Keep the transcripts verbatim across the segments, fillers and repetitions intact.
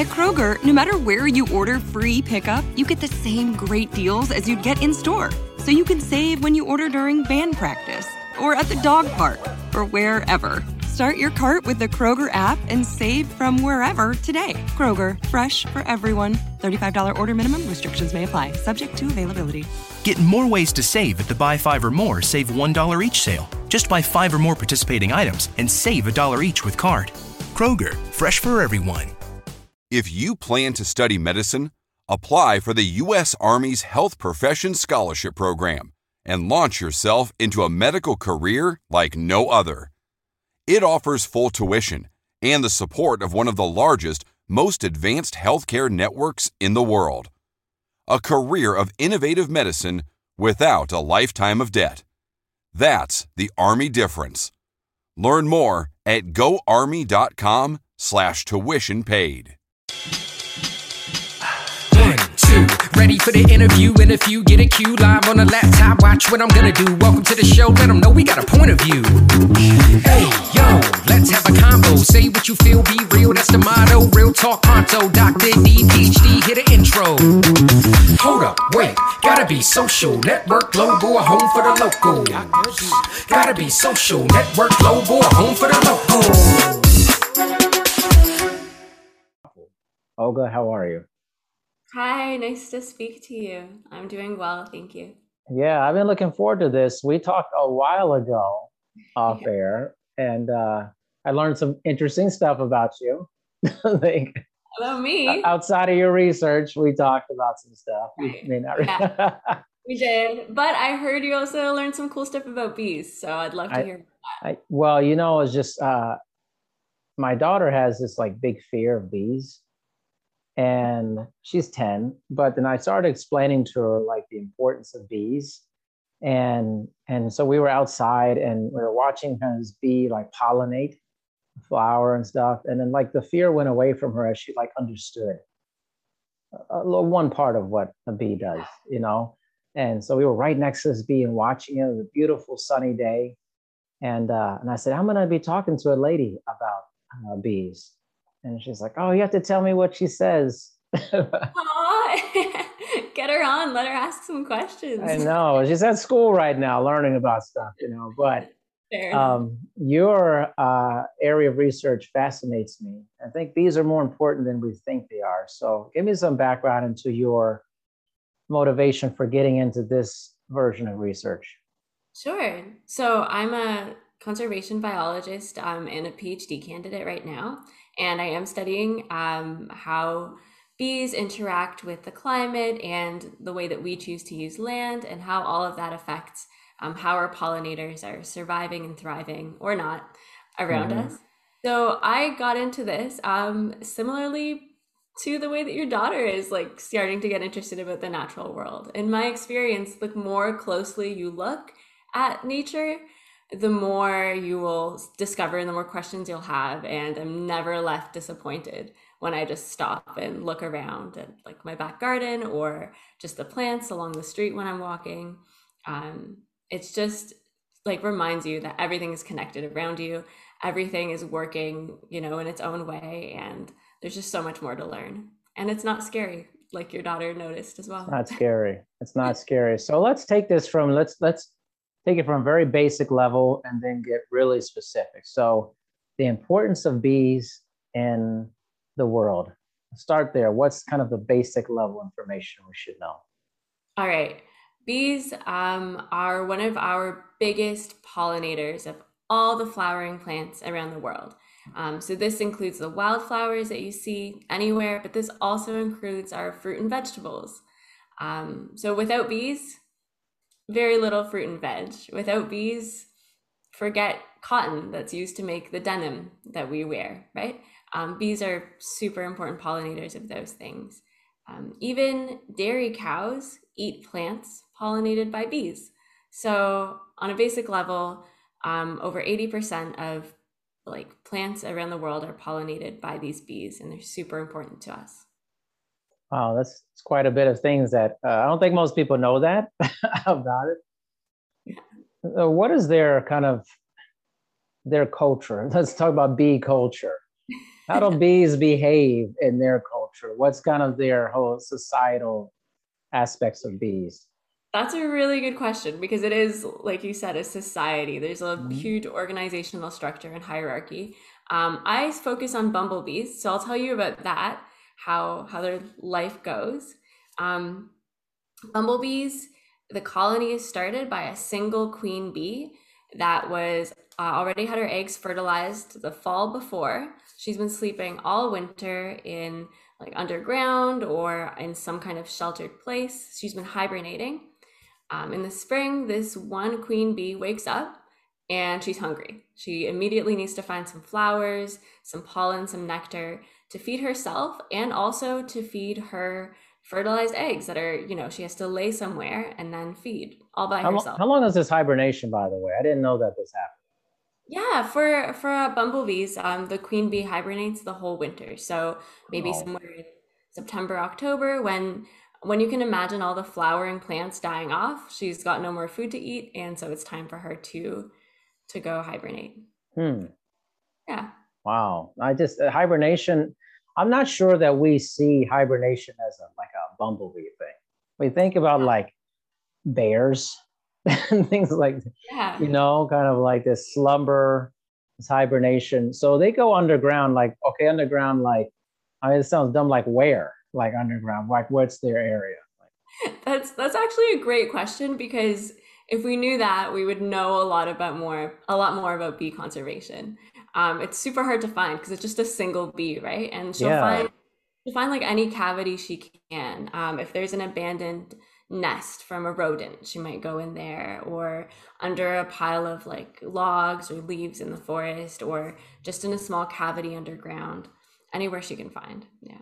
At Kroger, no matter where you order free pickup, you get the same great deals as you'd get in-store. So you can save when you order during band practice, or at the dog park, or wherever. Start your cart with the Kroger app and save from wherever today. Kroger, fresh for everyone. thirty-five dollars order minimum. Restrictions may apply. Subject to availability. Get more ways to save at the Buy five or More, Save one dollar each sale. Just buy five or more participating items and save one dollar each with card. Kroger, fresh for everyone. If you plan to study medicine, apply for the U S Army's Health Profession Scholarship Program and launch yourself into a medical career like no other. It offers full tuition and the support of one of the largest, most advanced healthcare networks in the world. A career of innovative medicine without a lifetime of debt. That's the Army difference. Learn more at go army dot com slash tuition paid. Ready for the interview, in a few, get a cue, live on a laptop, watch what I'm gonna do. Welcome to the show, let them know we got a point of view. Hey, yo, let's have a combo, say what you feel, be real, that's the motto. Real talk pronto, Doctor D, P H D, hit an intro. Hold up, wait, gotta be social, network global, a home for the local. Gotta be social, network global, a home for the local. Olga, how are you? Hi, nice to speak to you. I'm doing well, thank you. Yeah, I've been looking forward to this. We talked a while ago off yeah. air, and uh, I learned some interesting stuff about you. like, about me? Outside of your research, we talked about some stuff. Right. We, may not yeah. we did, but I heard you also learned some cool stuff about bees, so I'd love to I, hear about that. I, well, you know, it's just uh, my daughter has this like big fear of bees. And she's ten, but then I started explaining to her like the importance of bees. And and so we were outside and we were watching kind of this bee like pollinate the flower and stuff. And then like the fear went away from her as she like understood a, a, one part of what a bee does, you know. And so we were right next to this bee and watching it. It was a beautiful sunny day. And, uh, and I said, I'm going to be talking to a lady about uh, bees. And she's like, oh, you have to tell me what she says. Get her on. Let her ask some questions. I know. She's at school right now learning about stuff, you know. But um, your uh, area of research fascinates me. I think bees are more important than we think they are. So give me some background into your motivation for getting into this version of research. Sure. So I'm a conservation biologist um, and a P H D candidate right now. And I am studying um, how bees interact with the climate and the way that we choose to use land and how all of that affects um, how our pollinators are surviving and thriving or not around mm-hmm. us. So I got into this um, similarly to the way that your daughter is like starting to get interested about the natural world. In my experience, the more closely you look at nature, the more you will discover and the more questions you'll have. And I'm never left disappointed when I just stop and look around at like my back garden or just the plants along the street when I'm walking. Um, it's just like reminds you that everything is connected around you. Everything is working, you know, in its own way. And there's just so much more to learn. And it's not scary, like your daughter noticed as well. It's not scary. It's not scary. So let's take this from, let's, let's, take it from a very basic level and then get really specific. So the importance of bees in the world. Start there. What's kind of the basic level information we should know? All right. Bees um, are one of our biggest pollinators of all the flowering plants around the world. Um, so this includes the wildflowers that you see anywhere, but this also includes our fruit and vegetables. Um, so without bees, very little fruit and veg. Without bees, forget cotton that's used to make the denim that we wear, right? Um, bees are super important pollinators of those things. Um, even dairy cows eat plants pollinated by bees. So on a basic level, um, over eighty percent of like plants around the world are pollinated by these bees, and they're super important to us. Wow, that's, that's quite a bit of things that uh, I don't think most people know that about it. Yeah. Uh, what is their kind of, their culture? Let's talk about bee culture. How do bees behave in their culture? What's kind of their whole societal aspects of bees? That's a really good question, because it is, like you said, a society. There's a mm-hmm. huge organizational structure and hierarchy. Um, I focus on bumblebees, so I'll tell you about that, how, how their life goes. Um, bumblebees, the colony is started by a single queen bee that was uh, already had her eggs fertilized the fall before. She's been sleeping all winter in like underground or in some kind of sheltered place. She's been hibernating. Um, in the spring, this one queen bee wakes up and she's hungry. She immediately needs to find some flowers, some pollen, some nectar to feed herself and also to feed her fertilized eggs that are, you know, she has to lay somewhere and then feed all by how herself. Long, how long is this hibernation, by the way? I didn't know that this happened. Yeah, for for uh, bumblebees, um, the queen bee hibernates the whole winter. So maybe oh. somewhere in September, October, when when you can imagine all the flowering plants dying off, she's got no more food to eat, and so it's time for her to to go hibernate. Hmm. Yeah. Wow. I just uh, hibernation. I'm not sure that we see hibernation as a like a bumblebee thing. We think about yeah. like bears and things like that, yeah. you know, kind of like this slumber, this hibernation. So they go underground, like okay, underground, like I mean, it sounds dumb, like where, like underground, like what's their area? Like, that's that's actually a great question, because if we knew that, we would know a lot about more, a lot more about bee conservation. Um, it's super hard to find because it's just a single bee, right? And she'll yeah. find she'll find like any cavity she can. Um, if there's an abandoned nest from a rodent, she might go in there, or under a pile of like logs or leaves in the forest, or just in a small cavity underground, anywhere she can find. Yeah.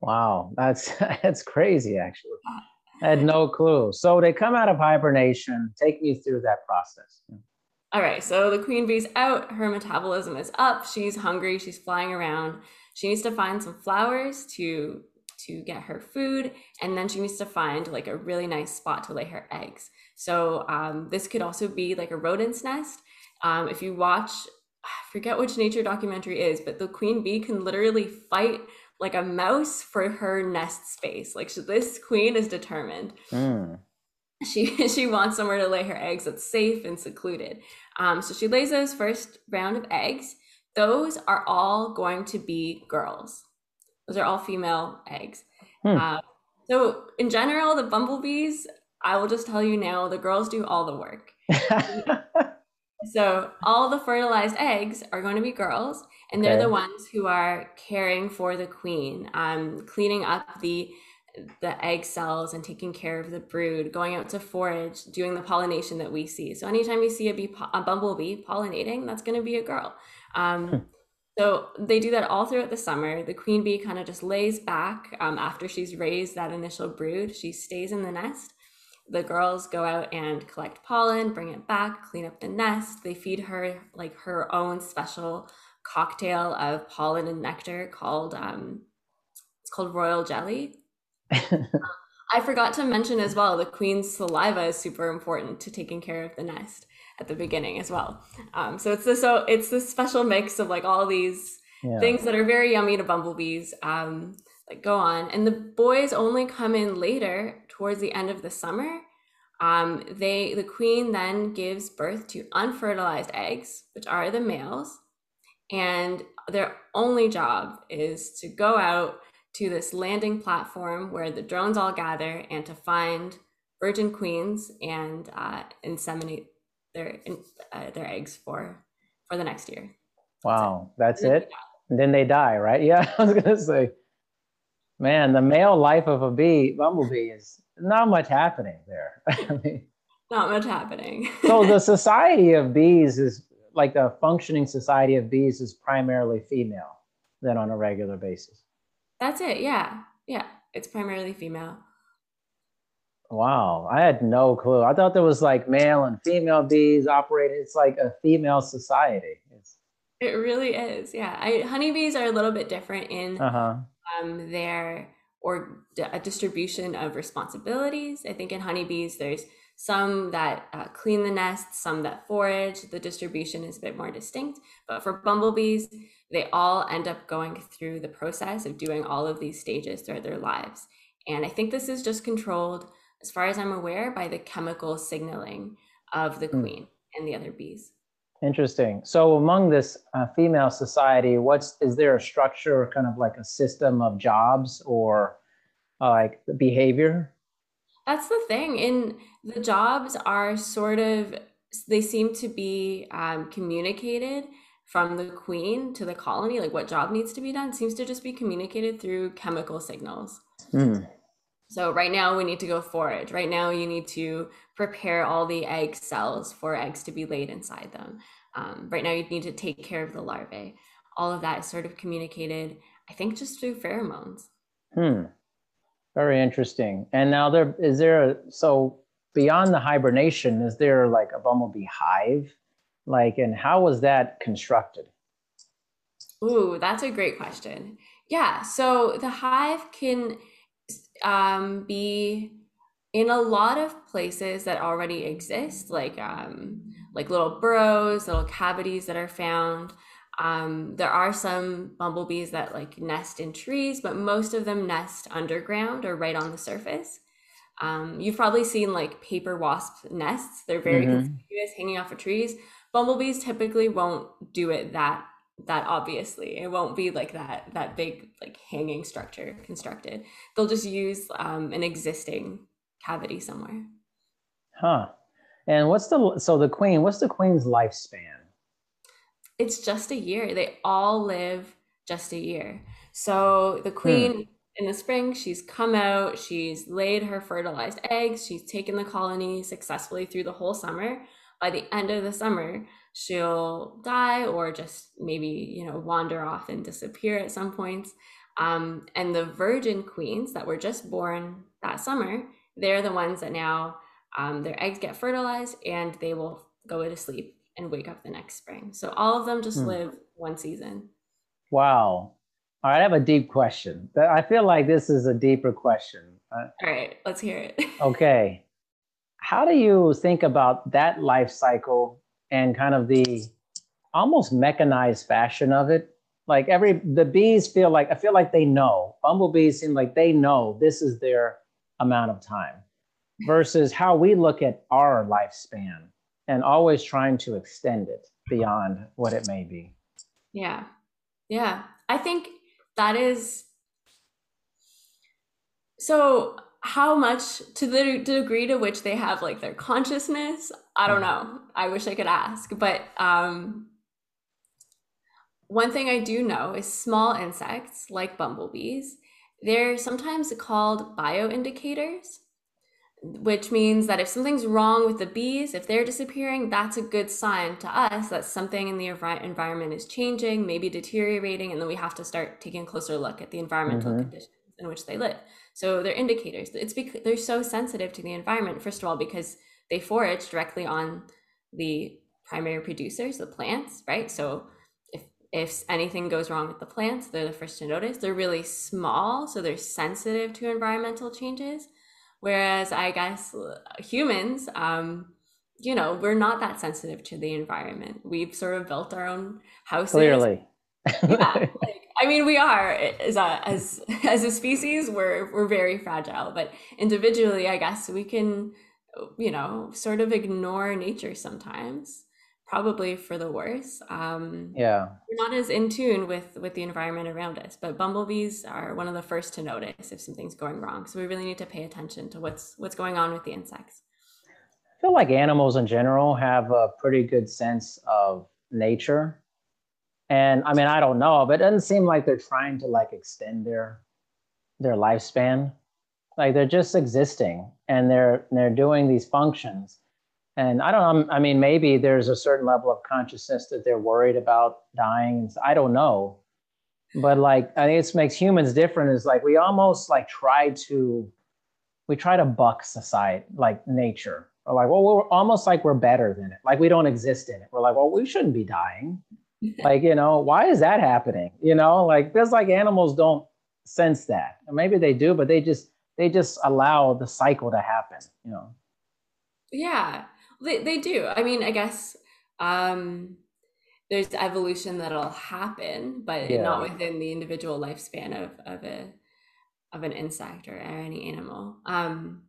Wow, that's that's crazy, actually. Yeah. I had no clue. So they come out of hibernation. Take me through that process. All right. So the queen bee's out. Her metabolism is up. She's hungry. She's flying around. She needs to find some flowers to to get her food. And then she needs to find like a really nice spot to lay her eggs. So um, this could also be like a rodent's nest. Um, if you watch, I forget which nature documentary is, but the queen bee can literally fight like a mouse for her nest space. Like she, this queen is determined. Mm. She she wants somewhere to lay her eggs that's safe and secluded. Um, so she lays those first round of eggs. Those are all going to be girls. Those are all female eggs. Mm. Uh, so in general, the bumblebees, I will just tell you now, the girls do all the work. So all the fertilized eggs are going to be girls, and they're okay. the ones who are caring for the queen, um, cleaning up the the egg cells and taking care of the brood, going out to forage, doing the pollination that we see. So anytime you see a, bee, a bumblebee pollinating, that's going to be a girl. Um, so they do that all throughout the summer. The queen bee kind of just lays back um, after she's raised that initial brood. She stays in the nest. The girls go out and collect pollen, bring it back, clean up the nest. They feed her like her own special cocktail of pollen and nectar called, um, it's called royal jelly. I forgot to mention as well, the queen's saliva is super important to taking care of the nest at the beginning as well. Um, so it's this, so it's this special mix of like all these yeah. things that are very yummy to bumblebees. Um, like go on. And the boys only come in later towards the end of the summer. Um, they, the queen then gives birth to unfertilized eggs, which are the males. And their only job is to go out to this landing platform where the drones all gather and to find virgin queens and uh, inseminate their uh, their eggs for for the next year. Wow, that's it? That's it? And then they die, right? Yeah, I was gonna say. Man, the male life of a bee, bumblebee, is not much happening there. I mean, not much happening. So the society of bees is like the functioning society of bees is primarily female then on a regular basis. That's it. Yeah. Yeah. It's primarily female. Wow. I had no clue. I thought there was like male and female bees operating. It's like a female society. It's... It really is. Yeah. I, honeybees are a little bit different in... Uh-huh. Um, their or d- a distribution of responsibilities. I think in honeybees, there's some that uh, clean the nest, some that forage. The distribution is a bit more distinct. But for bumblebees, they all end up going through the process of doing all of these stages throughout their lives. And I think this is just controlled, as far as I'm aware, by the chemical signaling of the queen and the other bees. Interesting. So among this uh, female society, what's, is there a structure, kind of like a system of jobs or uh, like behavior? That's the thing. In the jobs are sort of, they seem to be um, communicated from the queen to the colony. Like what job needs to be done seems to just be communicated through chemical signals. Mm. So right now we need to go forage. Right now you need to prepare all the egg cells for eggs to be laid inside them. Um, right now you need to take care of the larvae. All of that is sort of communicated, I think, just through pheromones. Hmm. Very interesting. And now there is there a, so beyond the hibernation, is there like a bumblebee hive? Like, and how was that constructed? Ooh, that's a great question. Yeah, so the hive can um, be in a lot of places that already exist, like um, like little burrows, little cavities that are found. Um, there are some bumblebees that like nest in trees, but most of them nest underground or right on the surface. Um, you've probably seen like paper wasp nests. They're very mm-hmm. conspicuous, hanging off of trees. Bumblebees typically won't do it that that obviously. It won't be like that that big like hanging structure constructed. They'll just use um, an existing cavity somewhere. Huh. And what's the so the queen? What's the queen's lifespan? It's just a year. They all live just a year. So the queen hmm. in the spring, she's come out, she's laid her fertilized eggs, she's taken the colony successfully through the whole summer. By the end of the summer, she'll die or just maybe, you know, wander off and disappear at some points. Um, and the virgin queens that were just born that summer, they're the ones that now um, their eggs get fertilized and they will go to sleep and wake up the next spring. So all of them just hmm. live one season. Wow. All right, I have a deep question. I feel like this is a deeper question. All right, let's hear it. Okay. How do you think about that life cycle and kind of the almost mechanized fashion of it? Like every, the bees feel like, I feel like they know. Bumblebees seem like they know this is their amount of time versus how we look at our lifespan, and always trying to extend it beyond what it may be. Yeah, yeah. I think that is, so how much, to the degree to which they have like their consciousness, I don't know. I wish I could ask, but um, one thing I do know is small insects like bumblebees, they're sometimes called bioindicators, which means that if something's wrong with the bees, if they're disappearing, that's a good sign to us that something in the environment is changing, maybe deteriorating, and then we have to start taking a closer look at the environmental mm-hmm. conditions in which they live. So they're indicators. It's because they're so sensitive to the environment, first of all, because they forage directly on the primary producers, the plants, right? So if, if anything goes wrong with the plants, they're the first to notice. They're really small, so they're sensitive to environmental changes. Whereas I guess humans, um, you know, we're not that sensitive to the environment. We've sort of built our own houses. Clearly. Yeah, like, I mean, we are as a, as as a species, we're we're very fragile. But individually, I guess we can, you know, sort of ignore nature sometimes, probably for the worse. Um, yeah, we're not as in tune with with the environment around us, but bumblebees are one of the first to notice if something's going wrong. So we really need to pay attention to what's what's going on with the insects. I feel like animals in general have a pretty good sense of nature. And I mean, I don't know, but it doesn't seem like they're trying to like extend their their lifespan. Like they're just existing and they're they're doing these functions. And I don't know, I mean, maybe there's a certain level of consciousness that they're worried about dying. I don't know. But like, I think it makes humans different is like, we almost like try to, we try to buck society, like nature. Or like, well, we're almost like we're better than it. Like we don't exist in it. We're like, well, we shouldn't be dying. Like, you know, why is that happening? You know, like there's like animals don't sense that. Or maybe they do, but they just, they just allow the cycle to happen, you know? Yeah. They they do. I mean, I guess um, there's evolution that'll happen, but yeah. not within the individual lifespan of, of a of an insect or any animal. Um,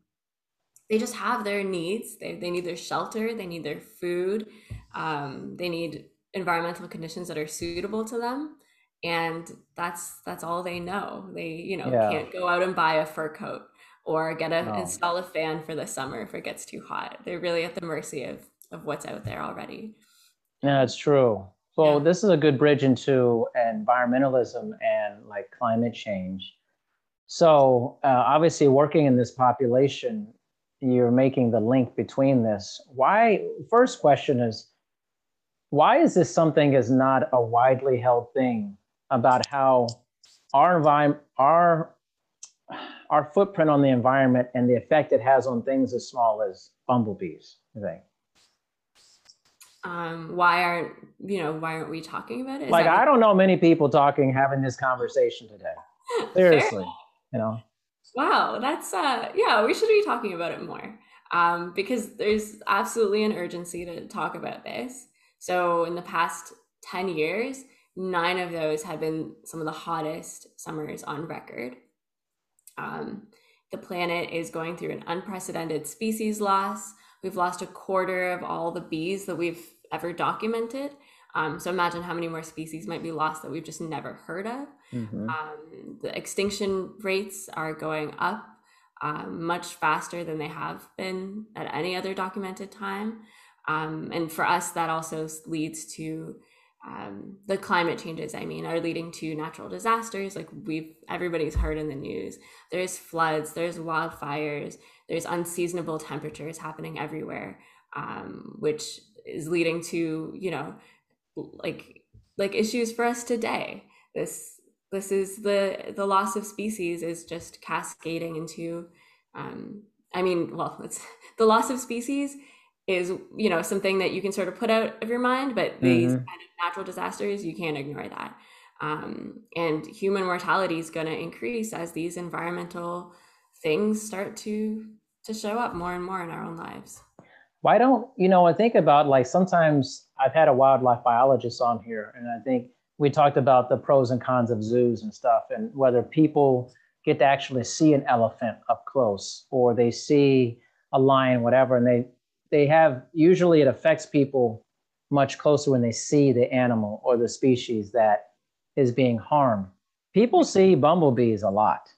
they just have their needs. They they need their shelter. They need their food. Um, they need environmental conditions that are suitable to them, and that's that's all they know. They you know yeah. can't go out and buy a fur coat or get a no. install a fan for the summer if it gets too hot. They're really at the mercy of of what's out there already. Yeah, it's true. So yeah. this is a good bridge into environmentalism and like climate change. So uh, obviously working in this population, you're making the link between this. Why, first question is, why is this something is not a widely held thing about how our environment, our, our footprint on the environment and the effect it has on things as small as bumblebees, I think? Um, why aren't, you know, why aren't we talking about it? Is like, I don't know many people talking, having this conversation today. Seriously, you know? Wow. That's, uh, yeah, we should be talking about it more, um, because there's absolutely an urgency to talk about this. So in the past ten years, nine of those have been some of the hottest summers on record. Um, the planet is going through an unprecedented species loss. We've lost a quarter of all the bees that we've ever documented. Um, so imagine how many more species might be lost that we've just never heard of. Mm-hmm. Um, the extinction rates are going up uh, much faster than they have been at any other documented time. Um, and for us, that also leads to um, the climate changes, I mean, are leading to natural disasters. Like we've, everybody's heard in the news. There's floods, there's wildfires, there's unseasonable temperatures happening everywhere, um, which is leading to, you know, like, like issues for us today. This, this is the, the loss of species is just cascading into, um, I mean, well, it's the loss of species is, you know, something that you can sort of put out of your mind, but mm-hmm. these kind of natural disasters, you can't ignore that. Um, and human mortality is going to increase as these environmental things start to to show up more and more in our own lives. Why don't, you know, I think about like sometimes I've had a wildlife biologist on here, and I think we talked about the pros and cons of zoos and stuff, and whether people get to actually see an elephant up close or they see a lion, whatever, and they they have, usually it affects people much closer when they see the animal or the species that is being harmed. People see bumblebees a lot.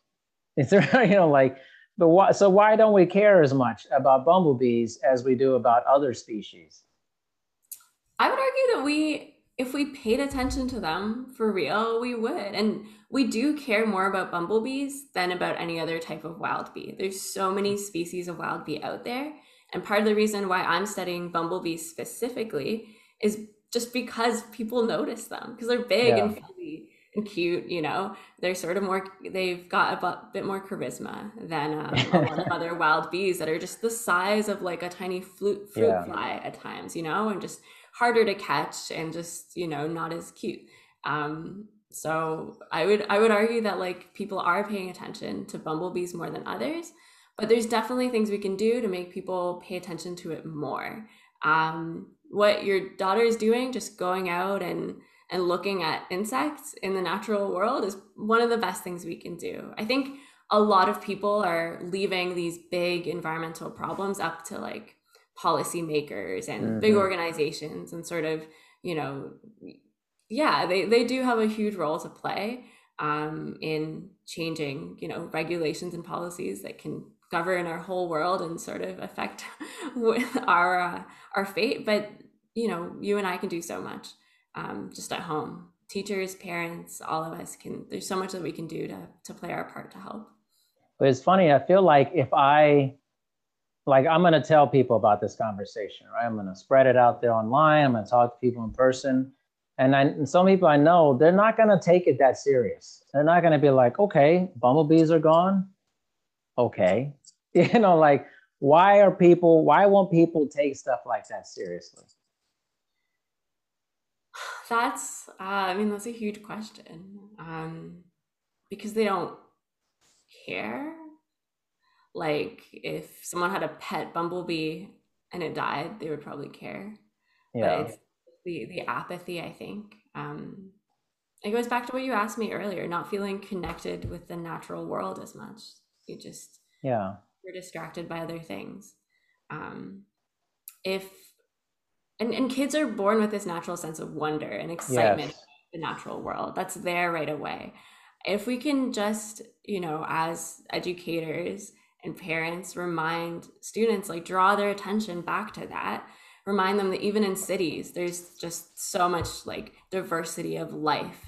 Is there, you know, like, but why, so why don't we care as much about bumblebees as we do about other species? I would argue that we, if we paid attention to them for real, we would. And we do care more about bumblebees than about any other type of wild bee. There's so many species of wild bee out there. And part of the reason why I'm studying bumblebees specifically is just because people notice them, because they're big yeah. and fuzzy and cute, you know, they're sort of more, they've got a bit more charisma than um, a lot of other wild bees that are just the size of like a tiny flute, fruit yeah. fly at times, you know, and just harder to catch and just, you know, not as cute. Um, so I would, I would argue that like people are paying attention to bumblebees more than others. But there's definitely things we can do to make people pay attention to it more. Um, what your daughter is doing, just going out and, and looking at insects in the natural world is one of the best things we can do. I think a lot of people are leaving these big environmental problems up to like policymakers and mm-hmm. big organizations and sort of, you know, yeah, they, they do have a huge role to play um, in changing, you know, regulations and policies that can govern our whole world and sort of affect with our uh, our fate. But you know, you and I can do so much um, just at home. Teachers, parents, all of us can. There's so much that we can do to to play our part to help. It's funny. I feel like if I like, I'm going to tell people about this conversation, right? I'm going to spread it out there online. I'm going to talk to people in person. And, I, and some people I know, they're not going to take it that serious. They're not going to be like, okay, bumblebees are gone. Okay. You know, like, why are people, why won't people take stuff like that seriously? That's, uh, I mean, that's a huge question. Um, because they don't care. Like if someone had a pet bumblebee and it died, they would probably care. Yeah. But it's the the apathy, I think. Um, it goes back to what you asked me earlier, not feeling connected with the natural world as much. You just, yeah, you're distracted by other things. Um, if, and, and kids are born with this natural sense of wonder and excitement, yes, in the natural world. That's there right away. If we can just, you know, as educators and parents, remind students, like draw their attention back to that, remind them that even in cities, there's just so much like diversity of life.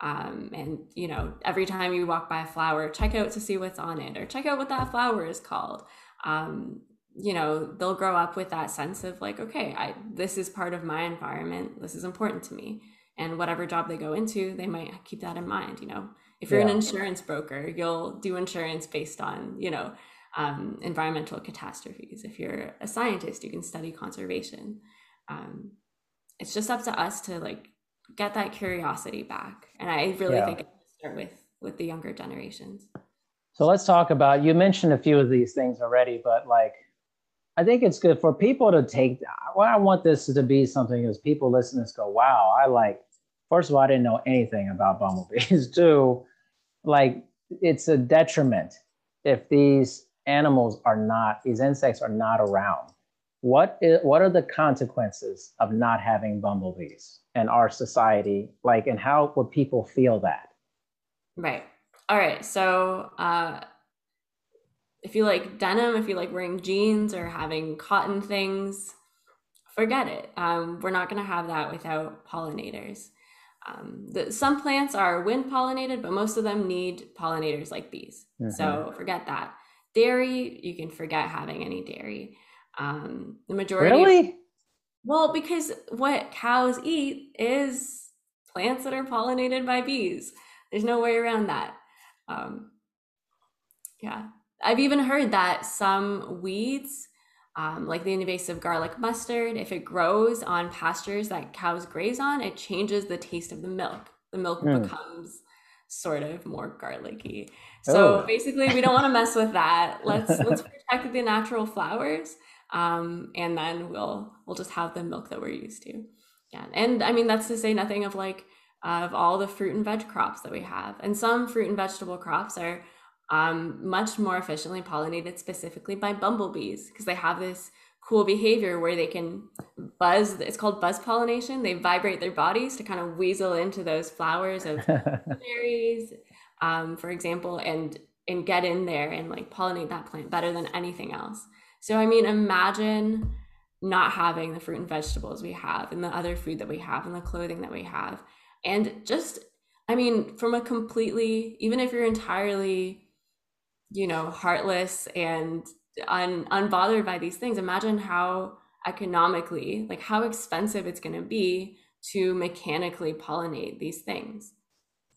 Um, and, you know, every time you walk by a flower, check out to see what's on it, or check out what that flower is called. Um, you know, they'll grow up with that sense of like, okay, I, this is part of my environment. This is important to me. And whatever job they go into, they might keep that in mind. You know, if you're, yeah, an insurance broker, you'll do insurance based on, you know, um, environmental catastrophes. If you're a scientist, you can study conservation. Um, it's just up to us to like get that curiosity back. And I really, yeah, think it has to start with, with the younger generations. So let's talk about, you mentioned a few of these things already, but like, I think it's good for people to take, what I want this to be something is people listen to this go, wow, I like, first of all, I didn't know anything about bumblebees. Too, like it's a detriment if these animals are not, these insects are not around. What is, what are the consequences of not having bumblebees in our society? Like, and how would people feel that? Right. All right. So, uh, if you like denim, if you like wearing jeans or having cotton things, forget it. Um, we're not gonna have that without pollinators. Um, the, some plants are wind pollinated, but most of them need pollinators like bees. Mm-hmm. So forget that. Dairy, you can forget having any dairy. Um, the majority- Really? Of, well, because what cows eat is plants that are pollinated by bees. There's no way around that. Um, yeah. I've even heard that some weeds, um, like the invasive garlic mustard, if it grows on pastures that cows graze on, it changes the taste of the milk. The milk mm. becomes sort of more garlicky. So oh. basically, we don't want to mess with that. Let's let's protect the natural flowers, um, and then we'll we'll just have the milk that we're used to. Yeah, and I mean that's to say nothing of like of all the fruit and veg crops that we have, and some fruit and vegetable crops are. Um, much more efficiently pollinated specifically by bumblebees because they have this cool behavior where they can buzz, it's called buzz pollination. They vibrate their bodies to kind of weasel into those flowers of berries, um, for example, and, and get in there and like pollinate that plant better than anything else. So, I mean, imagine not having the fruit and vegetables we have and the other food that we have and the clothing that we have. And just, I mean, from a completely, even if you're entirely you know, heartless and un, unbothered by these things, imagine how economically, like how expensive it's going to be to mechanically pollinate these things.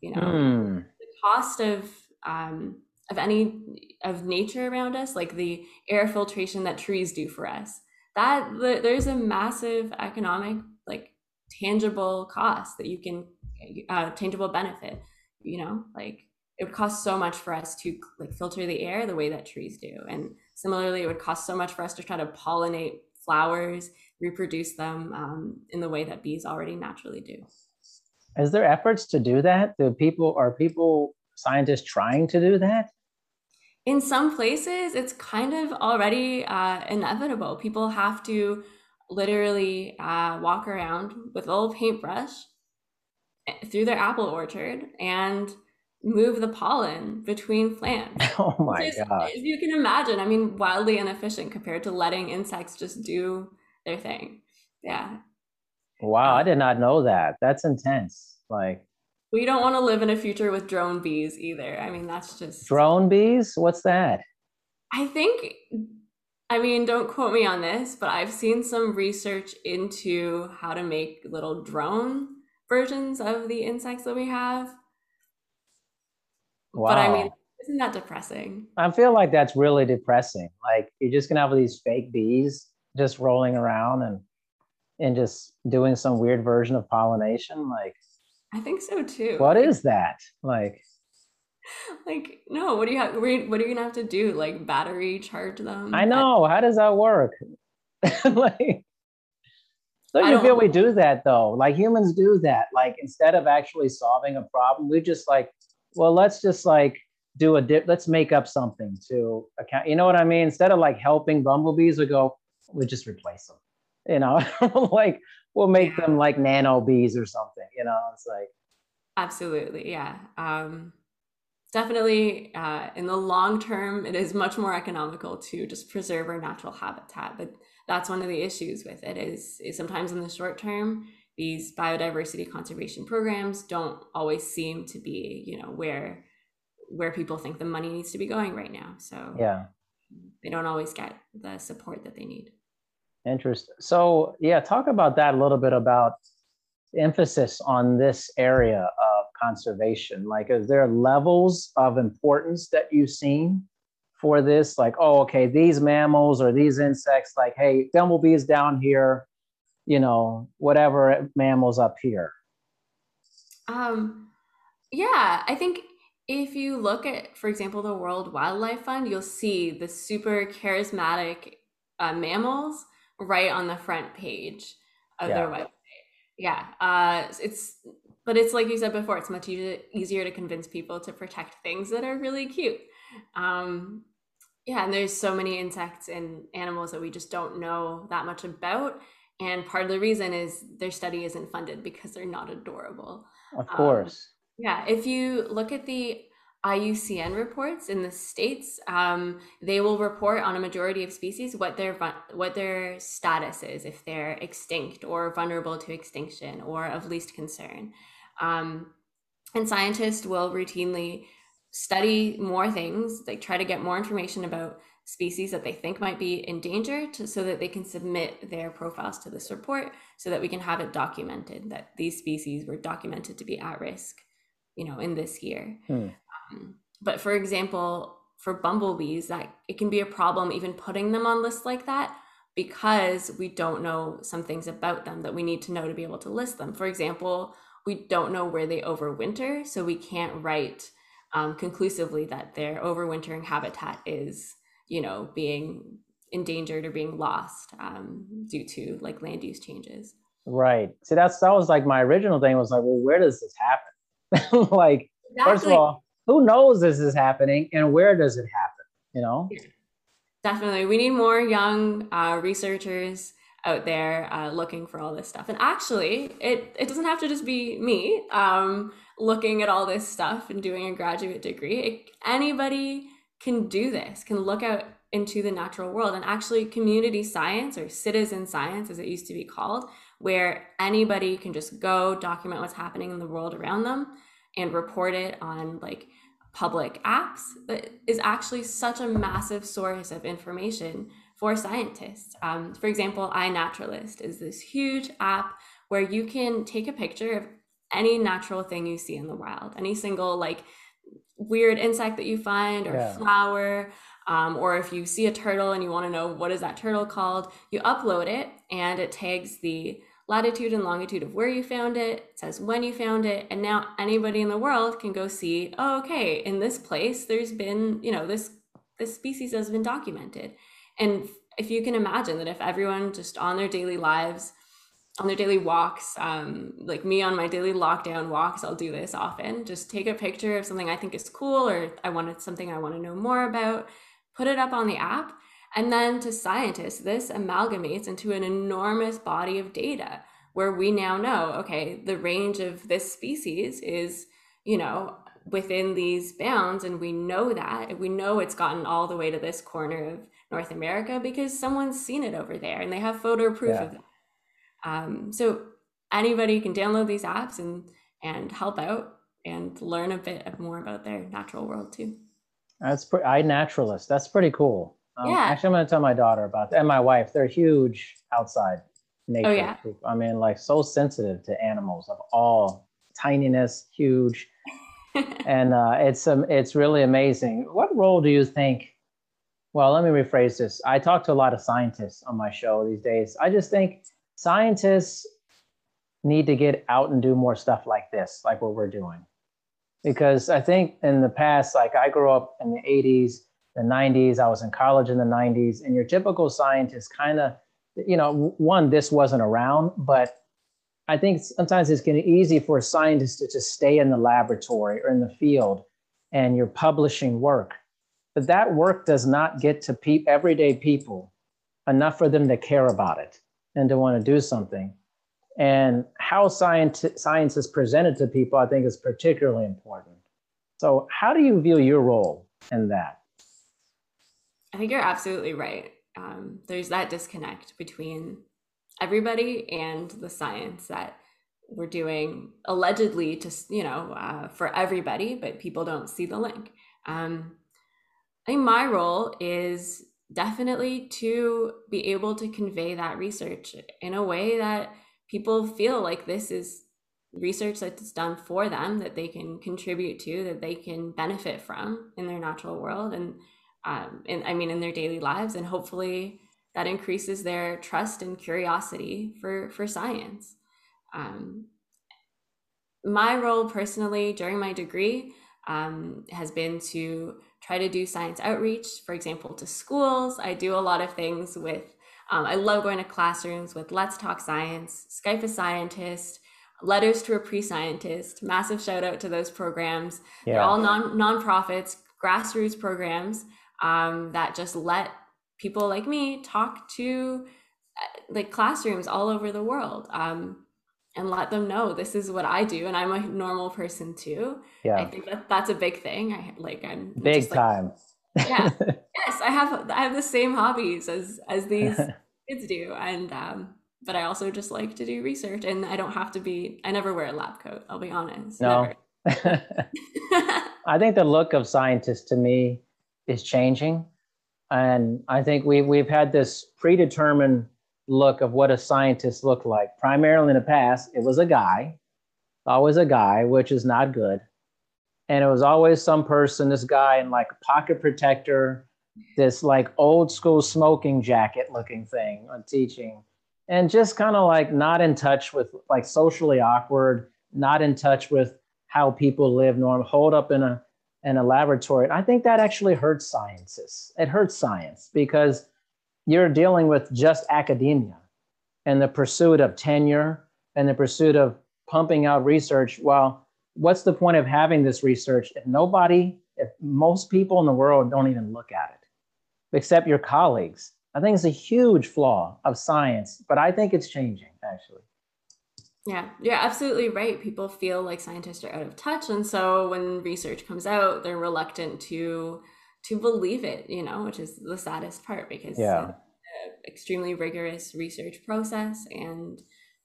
You know, mm. the cost of, um, of any, of nature around us, like the air filtration that trees do for us, that there's a massive economic, like tangible cost that you can, uh, tangible benefit, you know, like, it would cost so much for us to like filter the air the way that trees do. And similarly, it would cost so much for us to try to pollinate flowers, reproduce them um, in the way that bees already naturally do. Is there efforts to do that? Do people, are people, scientists trying to do that? In some places, it's kind of already uh, inevitable. People have to literally uh, walk around with a little paintbrush through their apple orchard and move the pollen between plants. Oh my God. As you can imagine, I mean, wildly inefficient compared to letting insects just do their thing. Yeah. Wow, I did not know that. That's intense. Like, we don't want to live in a future with drone bees either. I mean, that's just drone bees? What's that? I think, I mean, don't quote me on this, but I've seen some research into how to make little drone versions of the insects that we have. Wow. But I mean, isn't that depressing? I feel like that's really depressing. Like you're just gonna have these fake bees just rolling around and and just doing some weird version of pollination. Like, I think so too. What like, is that? Like, like no. What do you have? What are you gonna have to do? Like battery charge them? I know. How does that work? Like, Don't you feel we do that though? Like humans do that. Like instead of actually solving a problem, we just like, well, let's just like do a dip. Let's make up something to account. You know what I mean? Instead of like helping bumblebees, we go, we just replace them. You know, like we'll make them like nano bees or something. You know, it's like. Absolutely. Yeah. Um, definitely uh, in the long term, it is much more economical to just preserve our natural habitat. But that's one of the issues with it is, is sometimes in the short term, these biodiversity conservation programs don't always seem to be, you know, where where people think the money needs to be going right now. So yeah, they don't always get the support that they need. Interesting. So yeah, talk about that a little bit, about emphasis on this area of conservation. Like, is there levels of importance that you've seen for this? Like, oh, okay, these mammals or these insects, like, hey, bumblebees down here, you know, whatever mammals up here. Um, yeah, I think if you look at, for example, the World Wildlife Fund, you'll see the super charismatic uh, mammals right on the front page of yeah. their website. Yeah, uh, it's but it's like you said before, it's much easier, easier to convince people to protect things that are really cute. Um, yeah, and there's so many insects and animals that we just don't know that much about. And part of the reason is their study isn't funded because they're not adorable. Of course. Um, yeah, if you look at the I U C N reports in the States, um, they will report on a majority of species what their what their status is, if they're extinct or vulnerable to extinction or of least concern. Um, and scientists will routinely study more things, like try to get more information about species that they think might be in danger to, so that they can submit their profiles to this report so that we can have it documented that these species were documented to be at risk, you know, in this year. Hmm. Um, but for example, for bumblebees, that it can be a problem even putting them on lists like that because we don't know some things about them that we need to know to be able to list them. For example, we don't know where they overwinter, so we can't write um, conclusively that their overwintering habitat is, you know, being endangered or being lost um, due to like land use changes. Right. See, that's, that was like my original thing was like, well, where does this happen? Like, exactly. First of all, who knows this is happening and where does it happen? You know? Yeah. Definitely. We need more young uh, researchers out there uh, looking for all this stuff. And actually, it, it doesn't have to just be me um, looking at all this stuff and doing a graduate degree. It, anybody can do this, can look out into the natural world. And actually community science or citizen science, as it used to be called, where anybody can just go document what's happening in the world around them and report it on like public apps, that is actually such a massive source of information for scientists. Um, for example, iNaturalist is this huge app where you can take a picture of any natural thing you see in the wild, any single like weird insect that you find or yeah. flower, um, or if you see a turtle and you want to know what is that turtle called, you upload it and it tags the latitude and longitude of where you found it, it says when you found it, and now anybody in the world can go see, oh, okay, in this place there's been, you know, this this species has been documented. And if you can imagine that if everyone just on their daily lives, on their daily walks, um, like me on my daily lockdown walks, I'll do this often, just take a picture of something I think is cool or I wanted something I want to know more about, put it up on the app. And then to scientists, this amalgamates into an enormous body of data where we now know, okay, the range of this species is, you know, within these bounds. And we know that, we know it's gotten all the way to this corner of North America because someone's seen it over there and they have photo proof yeah. of that. Um, so anybody can download these apps and, and help out and learn a bit more about their natural world too. That's pretty, iNaturalist, that's pretty cool. Um, yeah. Actually, I'm going to tell my daughter about that and my wife. They're huge outside nature. Oh, yeah. I mean, like so sensitive to animals of all tininess, huge. and uh, it's um, it's really amazing. What role do you think? Well, let me rephrase this. I talk to a lot of scientists on my show these days. I just think scientists need to get out and do more stuff like this, like what we're doing. Because I think in the past, like I grew up in the eighties, the nineties, I was in college in the nineties, and your typical scientist kind of you know, one, this wasn't around, but I think sometimes it's getting easy for scientists to just stay in the laboratory or in the field, and you're publishing work. But that work does not get to pe- everyday people enough for them to care about it and to want to do something. And how science, science is presented to people, I think, is particularly important. So how do you view your role in that? I think you're absolutely right. Um, there's that disconnect between everybody and the science that we're doing allegedly to, you know, uh, for everybody, but people don't see the link. Um, I think my role is definitely to be able to convey that research in a way that people feel like this is research that's done for them, that they can contribute to, that they can benefit from in their natural world, and um, and I mean in their daily lives, and hopefully that increases their trust and curiosity for for science. Um, my role personally during my degree um, has been to try to do science outreach, for example, to schools. I do a lot of things with, um, I love going to classrooms with Let's Talk Science, Skype a Scientist, Letters to a Pre-Scientist, massive shout out to those programs. Yeah. They're all non nonprofits, grassroots programs um, that just let people like me talk to uh, like classrooms all over the world um, and let them know this is what I do, and I'm a normal person too. Yeah. I think that that's a big thing. I like I'm big just, time. Like, yeah. Yes, I have I have the same hobbies as as these kids do, and um, but I also just like to do research, and I don't have to be. I never wear a lab coat. I'll be honest. No. Never. I think the look of scientists to me is changing. And I think we, we've had this predetermined look of what a scientist looked like. Primarily in the past, it was a guy, always a guy, which is not good. And it was always some person, this guy in like a pocket protector, this like old school smoking jacket looking thing on teaching, and just kind of like not in touch with, like socially awkward, not in touch with how people live normal, holed up in a and a laboratory. And I think that actually hurts scientists. It hurts science because you're dealing with just academia and the pursuit of tenure and the pursuit of pumping out research. Well, what's the point of having this research if nobody, if most people in the world don't even look at it, except your colleagues? I think it's a huge flaw of science, but I think it's changing actually. Yeah, you're absolutely right. People feel like scientists are out of touch. And so when research comes out, they're reluctant to to believe it, you know, which is the saddest part, because yeah. It's an extremely rigorous research process, and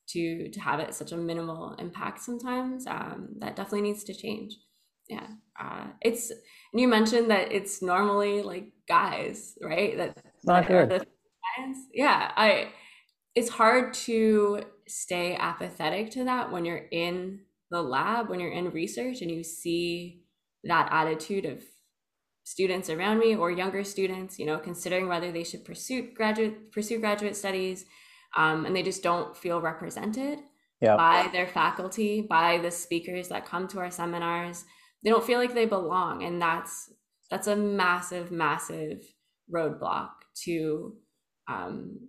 to to have it such a minimal impact sometimes, um, that definitely needs to change. Yeah, uh, it's, and you mentioned that it's normally like guys, right? That, Not that good. Guys. Yeah, I, it's hard to stay apathetic to that when you're in the lab, when you're in research, and you see that attitude of students around me or younger students, you know, considering whether they should pursue graduate pursue graduate studies, um, and they just don't feel represented yeah. by their faculty, by the speakers that come to our seminars. They don't feel like they belong, and that's that's a massive, massive roadblock to um,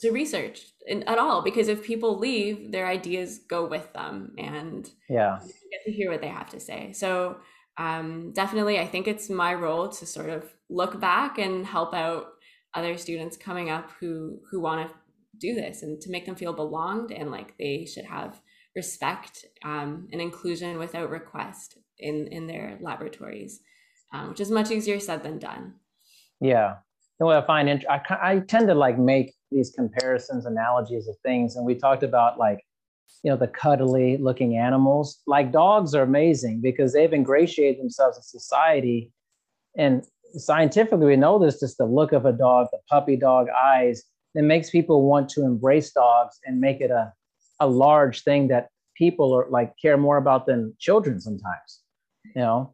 to research in, at all, because if people leave, their ideas go with them, and yeah, you get to hear what they have to say. So um, definitely, I think it's my role to sort of look back and help out other students coming up who who want to do this, and to make them feel belonged and like they should have respect um, and inclusion without request in in their laboratories, um, which is much easier said than done. Yeah, and what I find, int- I I tend to like make these comparisons, analogies of things. And we talked about like, you know, the cuddly looking animals, like dogs are amazing because they've ingratiated themselves in society. And scientifically, we know this, just the look of a dog, the puppy dog eyes, that makes people want to embrace dogs and make it a, a large thing that people are like care more about than children sometimes, you know,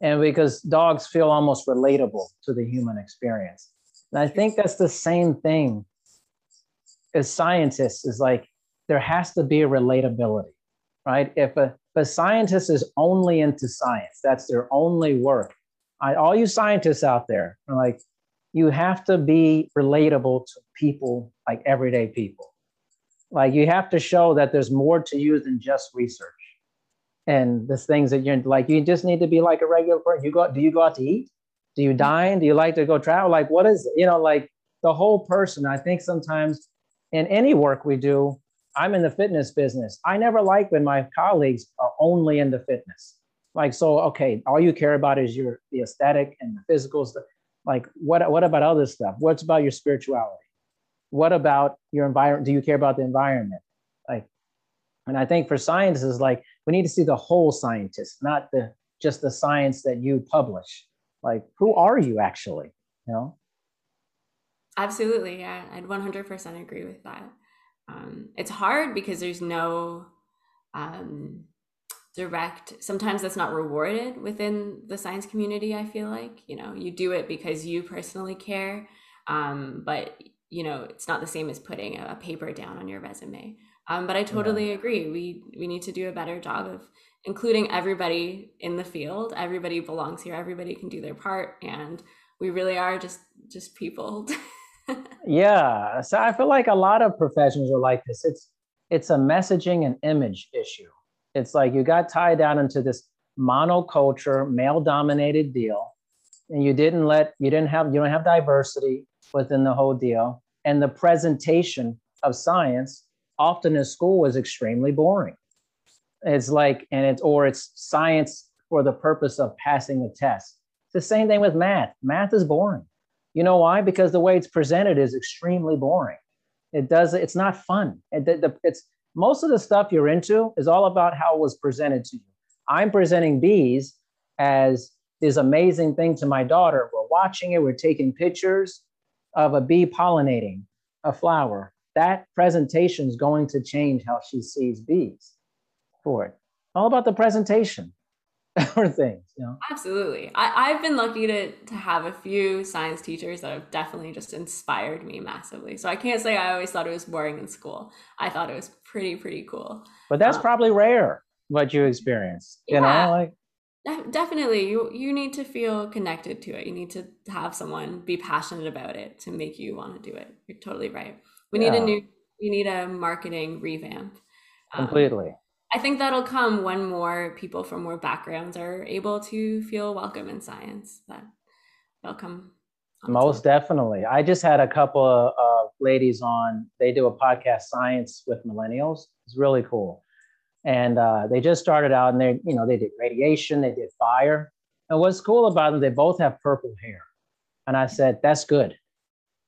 and because dogs feel almost relatable to the human experience. And I think that's the same thing as scientists, is like, there has to be a relatability, right? If a, if a scientist is only into science, that's their only work. I, all you scientists out there are like, you have to be relatable to people, like everyday people. Like you have to show that there's more to you than just research. And the things that you're like, you just need to be like a regular person. You go, do you go out to eat? Do you dine? Do you like to go travel? Like, what is, you know, like the whole person. I think sometimes in any work we do, I'm in the fitness business. I never like when my colleagues are only into fitness. Like, so, okay, all you care about is your, the aesthetic and the physical stuff. Like, what, what about other stuff? What's about your spirituality? What about your environment? Do you care about the environment? Like, and I think for scientists, like we need to see the whole scientist, not the just the science that you publish. Like, who are you actually? You know? Absolutely, yeah, I'd one hundred percent agree with that. Um, it's hard because there's no um, direct. Sometimes that's not rewarded within the science community. I feel like you know you do it because you personally care, um, but you know it's not the same as putting a paper down on your resume. Um, but I totally yeah. agree. We we need to do a better job of including everybody in the field. Everybody belongs here. Everybody can do their part, and we really are just just people. Yeah, so I feel like a lot of professions are like this. It's it's a messaging and image issue. It's like you got tied down into this monoculture, male-dominated deal, and you didn't let you didn't have you don't have diversity within the whole deal, and the presentation of science. Often in school was extremely boring. It's like, and it's, or it's science for the purpose of passing a test. It's the same thing with math. Math is boring. You know why? Because the way it's presented is extremely boring. It does, it's not fun. It, the, it's, most of the stuff you're into is all about how it was presented to you. I'm presenting bees as this amazing thing to my daughter. We're watching it, we're taking pictures of a bee pollinating a flower. That presentation is going to change how she sees bees for it. All about the presentation or things, you know? Absolutely. I, I've been lucky to, to have a few science teachers that have definitely just inspired me massively. So I can't say I always thought it was boring in school. I thought it was pretty, pretty cool. But that's um, probably rare, what you experience, you yeah, know? Like, de- definitely. You, you need to feel connected to it. You need to have someone be passionate about it to make you want to do it. You're totally right. We yeah. need a new, we need a marketing revamp. Um, Completely. I think that'll come when more people from more backgrounds are able to feel welcome in science. That they'll come. Most definitely. I just had a couple of uh, ladies on, they do a podcast, Science with Millennials. It's really cool. And uh, they just started out and they, you know, they did radiation, they did fire. And what's cool about them, they both have purple hair. And I said, that's good.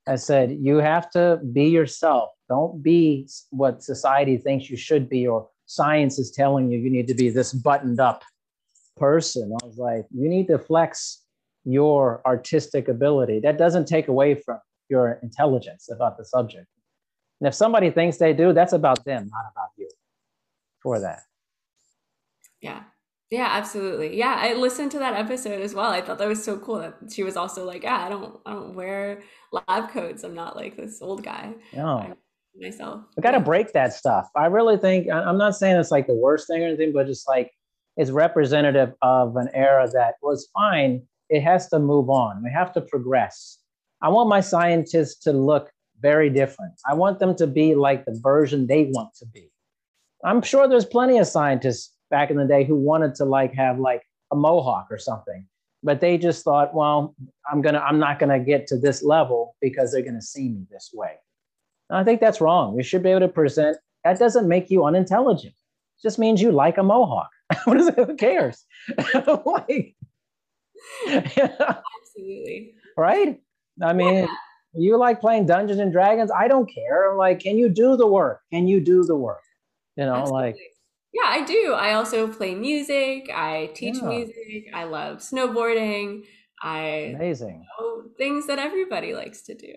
I said, you have to be yourself. Don't be what society thinks you should be, or science is telling you you need to be this buttoned up person. I was like, you need to flex your artistic ability. That doesn't take away from your intelligence about the subject. And if somebody thinks they do, that's about them, not about you for that. Yeah. Yeah, absolutely. Yeah, I listened to that episode as well. I thought that was so cool that she was also like, "Yeah, I don't, I don't wear lab coats. I'm not like this old guy." No, I, myself. I got to break that stuff. I really think I'm not saying it's like the worst thing or anything, but just like it's representative of an era that was fine. It has to move on. We have to progress. I want my scientists to look very different. I want them to be like the version they want to be. I'm sure there's plenty of scientists back in the day who wanted to like have like a mohawk or something, but they just thought, well, I'm gonna, I'm not gonna get to this level because they're gonna see me this way. And I think that's wrong. You should be able to present. That doesn't make you unintelligent. It just means you like a mohawk. What is it? Who cares? Like, yeah. Absolutely. Right? I mean, yeah. You like playing Dungeons and Dragons? I don't care. Like, can you do the work? Can you do the work? You know, absolutely. Like. Yeah, I do. I also play music. I teach yeah. music. I love snowboarding. I Amazing. Know things that everybody likes to do.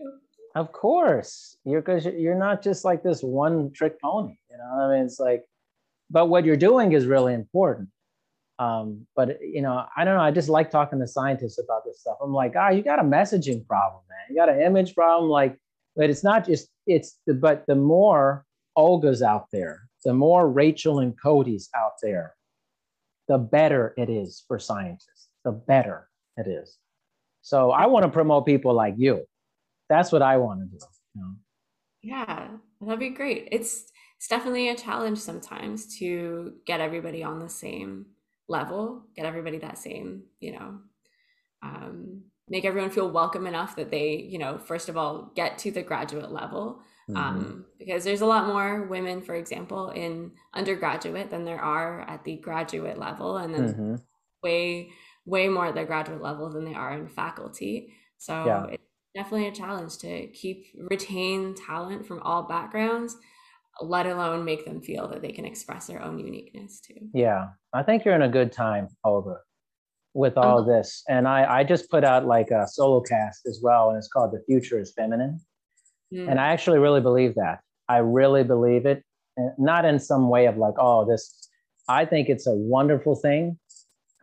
Of course. You're because you're not just like this one trick pony. You know, I mean, it's like, but what you're doing is really important. Um, but, you know, I don't know. I just like talking to scientists about this stuff. I'm like, ah, you got a messaging problem, man. You got an image problem. Like, but it's not just, it's, the, but the more Olga's out there, the more Rachel and Cody's out there, the better it is for scientists, the better it is. So I want to promote people like you. That's what I want to do. You know? Yeah, that'd be great. It's, it's definitely a challenge sometimes to get everybody on the same level, get everybody that same, you know, um, make everyone feel welcome enough that they, you know, first of all, get to the graduate level. Mm-hmm. Um, because there's a lot more women, for example, in undergraduate than there are at the graduate level. And then mm-hmm. way, way more at the graduate level than they are in faculty. So yeah. It's definitely a challenge to keep, retain talent from all backgrounds, let alone make them feel that they can express their own uniqueness too. Yeah. I think you're in a good time, Oliver, with all um, this. And I, I just put out like a solo cast as well. And it's called The Future is Feminine. Yeah. And I actually really believe that. I really believe it. And not in some way of like, oh, this, I think it's a wonderful thing.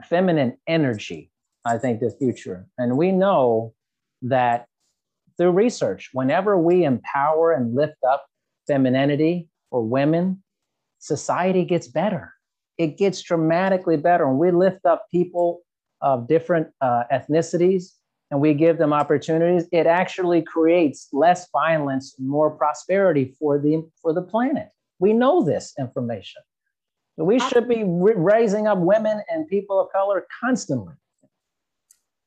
Feminine energy, I think, the future. And we know that through research, whenever we empower and lift up femininity or women, society gets better. It gets dramatically better. And we lift up people of different uh, ethnicities and we give them opportunities. It actually creates less violence, more prosperity for the, for the planet. We know this information. We should be raising up women and people of color constantly.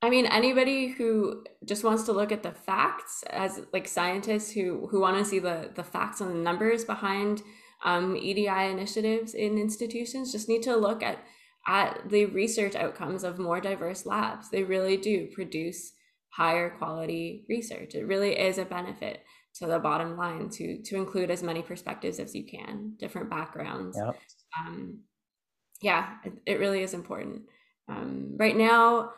I mean, anybody who just wants to look at the facts, as like scientists who who want to see the, the facts and the numbers behind um, E D I initiatives in institutions, just need to look at, at the research outcomes of more diverse labs. They really do produce higher quality research. It really is a benefit to the bottom line to, to include as many perspectives as you can, different backgrounds. Yep. Um, yeah, it, it really is important. Um, right now,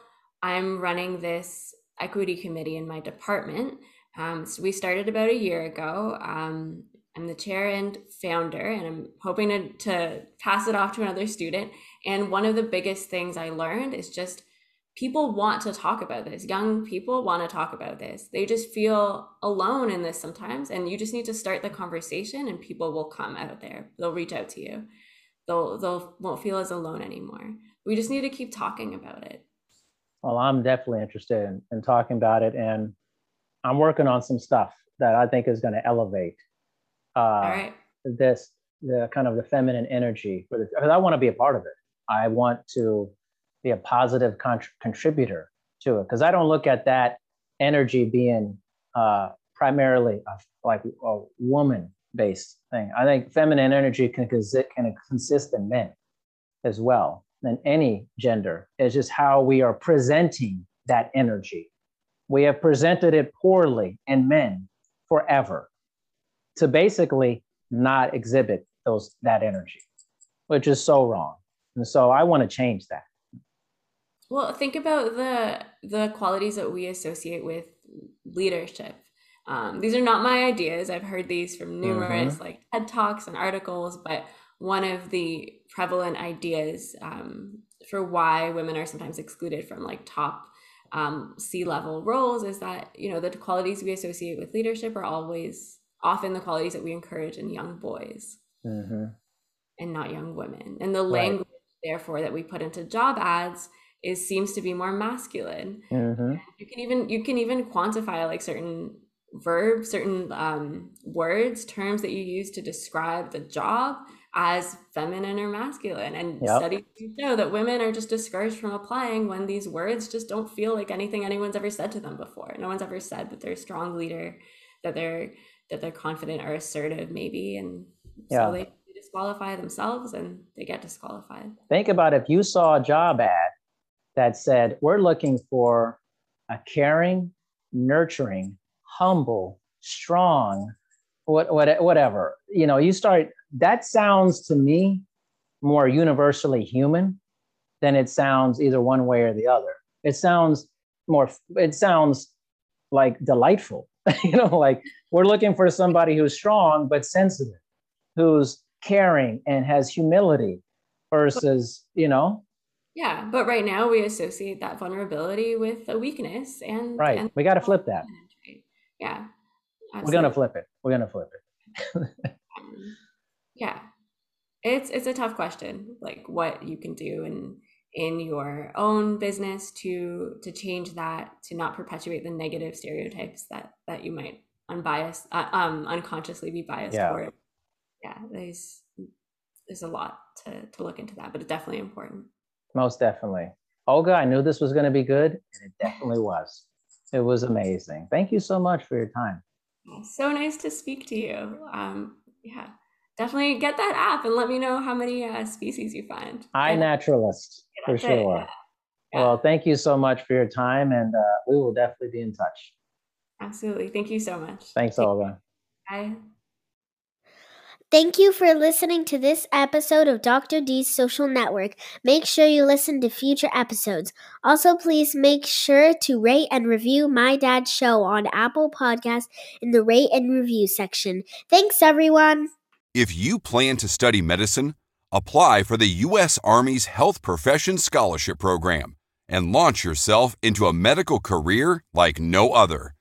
I'm running this equity committee in my department. Um, so we started about a year ago. Um, I'm the chair and founder, and I'm hoping to, to pass it off to another student. And one of the biggest things I learned is just people want to talk about this. Young people want to talk about this. They just feel alone in this sometimes. And you just need to start the conversation and people will come out there. They'll reach out to you. They'll, they'll won't feel as alone anymore. We just need to keep talking about it. Well, I'm definitely interested in, in talking about it, and I'm working on some stuff that I think is going to elevate uh, All right. this, the kind of the feminine energy for the, because I want to be a part of it. I want to be a positive cont- contributor to it, because I don't look at that energy being uh, primarily a, like a woman based thing. I think feminine energy can, can consist in men as well, than any gender. It's just how we are presenting that energy. We have presented it poorly in men forever to basically not exhibit those, that energy, which is so wrong. And so I want to change that. Well, think about the, the qualities that we associate with leadership. Um, these are not my ideas. I've heard these from numerous mm-hmm. like TED Talks and articles, but one of the prevalent ideas um, for why women are sometimes excluded from like top um, C-level roles is that, you know, the qualities we associate with leadership are always often the qualities that we encourage in young boys mm-hmm. and not young women. And the right. language, therefore, that we put into job ads is seems to be more masculine. Mm-hmm. You can even you can even quantify like certain verbs, certain um, words, terms that you use to describe the job as feminine or masculine. And yep. studies show that women are just discouraged from applying when these words just don't feel like anything anyone's ever said to them before. No one's ever said that they're a strong leader, that they're that they're confident or assertive maybe. And yeah. so they disqualify themselves and they get disqualified. Think about if you saw a job ad that said, we're looking for a caring, nurturing, humble, strong, what, what, whatever, you know, you start, that sounds to me more universally human than it sounds either one way or the other. It sounds more, it sounds like delightful, you know, like we're looking for somebody who's strong, but sensitive, who's caring and has humility versus, you know. Yeah. But right now we associate that vulnerability with a weakness and. Right. And we got to flip that. Yeah. Absolutely. We're going to flip it. We're going to flip it. Yeah. It's, it's a tough question, like what you can do and, in your own business to to change that, to not perpetuate the negative stereotypes that that you might unbiased uh, um unconsciously be biased yeah. toward. Yeah, there's there's a lot to to look into that, but it's definitely important. Most definitely. Olga, I knew this was going to be good, and it definitely was. It was amazing. Thank you so much for your time. So nice to speak to you. Um, yeah, definitely get that app and let me know how many uh, species you find. iNaturalist, yeah, for sure. Yeah. Yeah. Well, thank you so much for your time, and uh, we will definitely be in touch. Absolutely. Thank you so much. Thanks, Thank Olga. You. Bye. Thank you for listening to this episode of Doctor D's Social Network. Make sure you listen to future episodes. Also, please make sure to rate and review My Dad's Show on Apple Podcasts in the rate and review section. Thanks, everyone. If you plan to study medicine, apply for the U S Army's Health Profession Scholarship Program and launch yourself into a medical career like no other.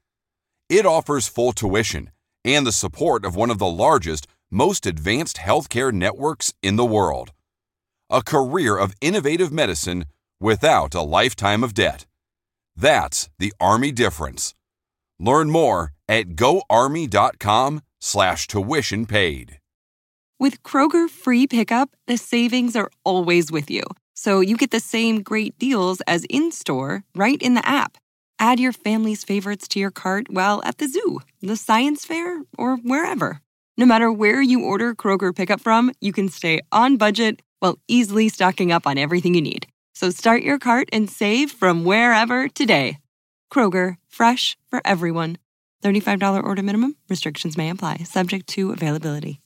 It offers full tuition and the support of one of the largest, most advanced healthcare networks in the world. A career of innovative medicine without a lifetime of debt. That's the Army difference. Learn more at go army dot com slash tuition paid. With Kroger Free Pickup, the savings are always with you, so you get the same great deals as in-store right in the app. Add your family's favorites to your cart while at the zoo, the science fair, or wherever. No matter where you order Kroger Pickup from, you can stay on budget while easily stocking up on everything you need. So start your cart and save from wherever today. Kroger, fresh for everyone. thirty-five dollars order minimum. Restrictions may apply. Subject to availability.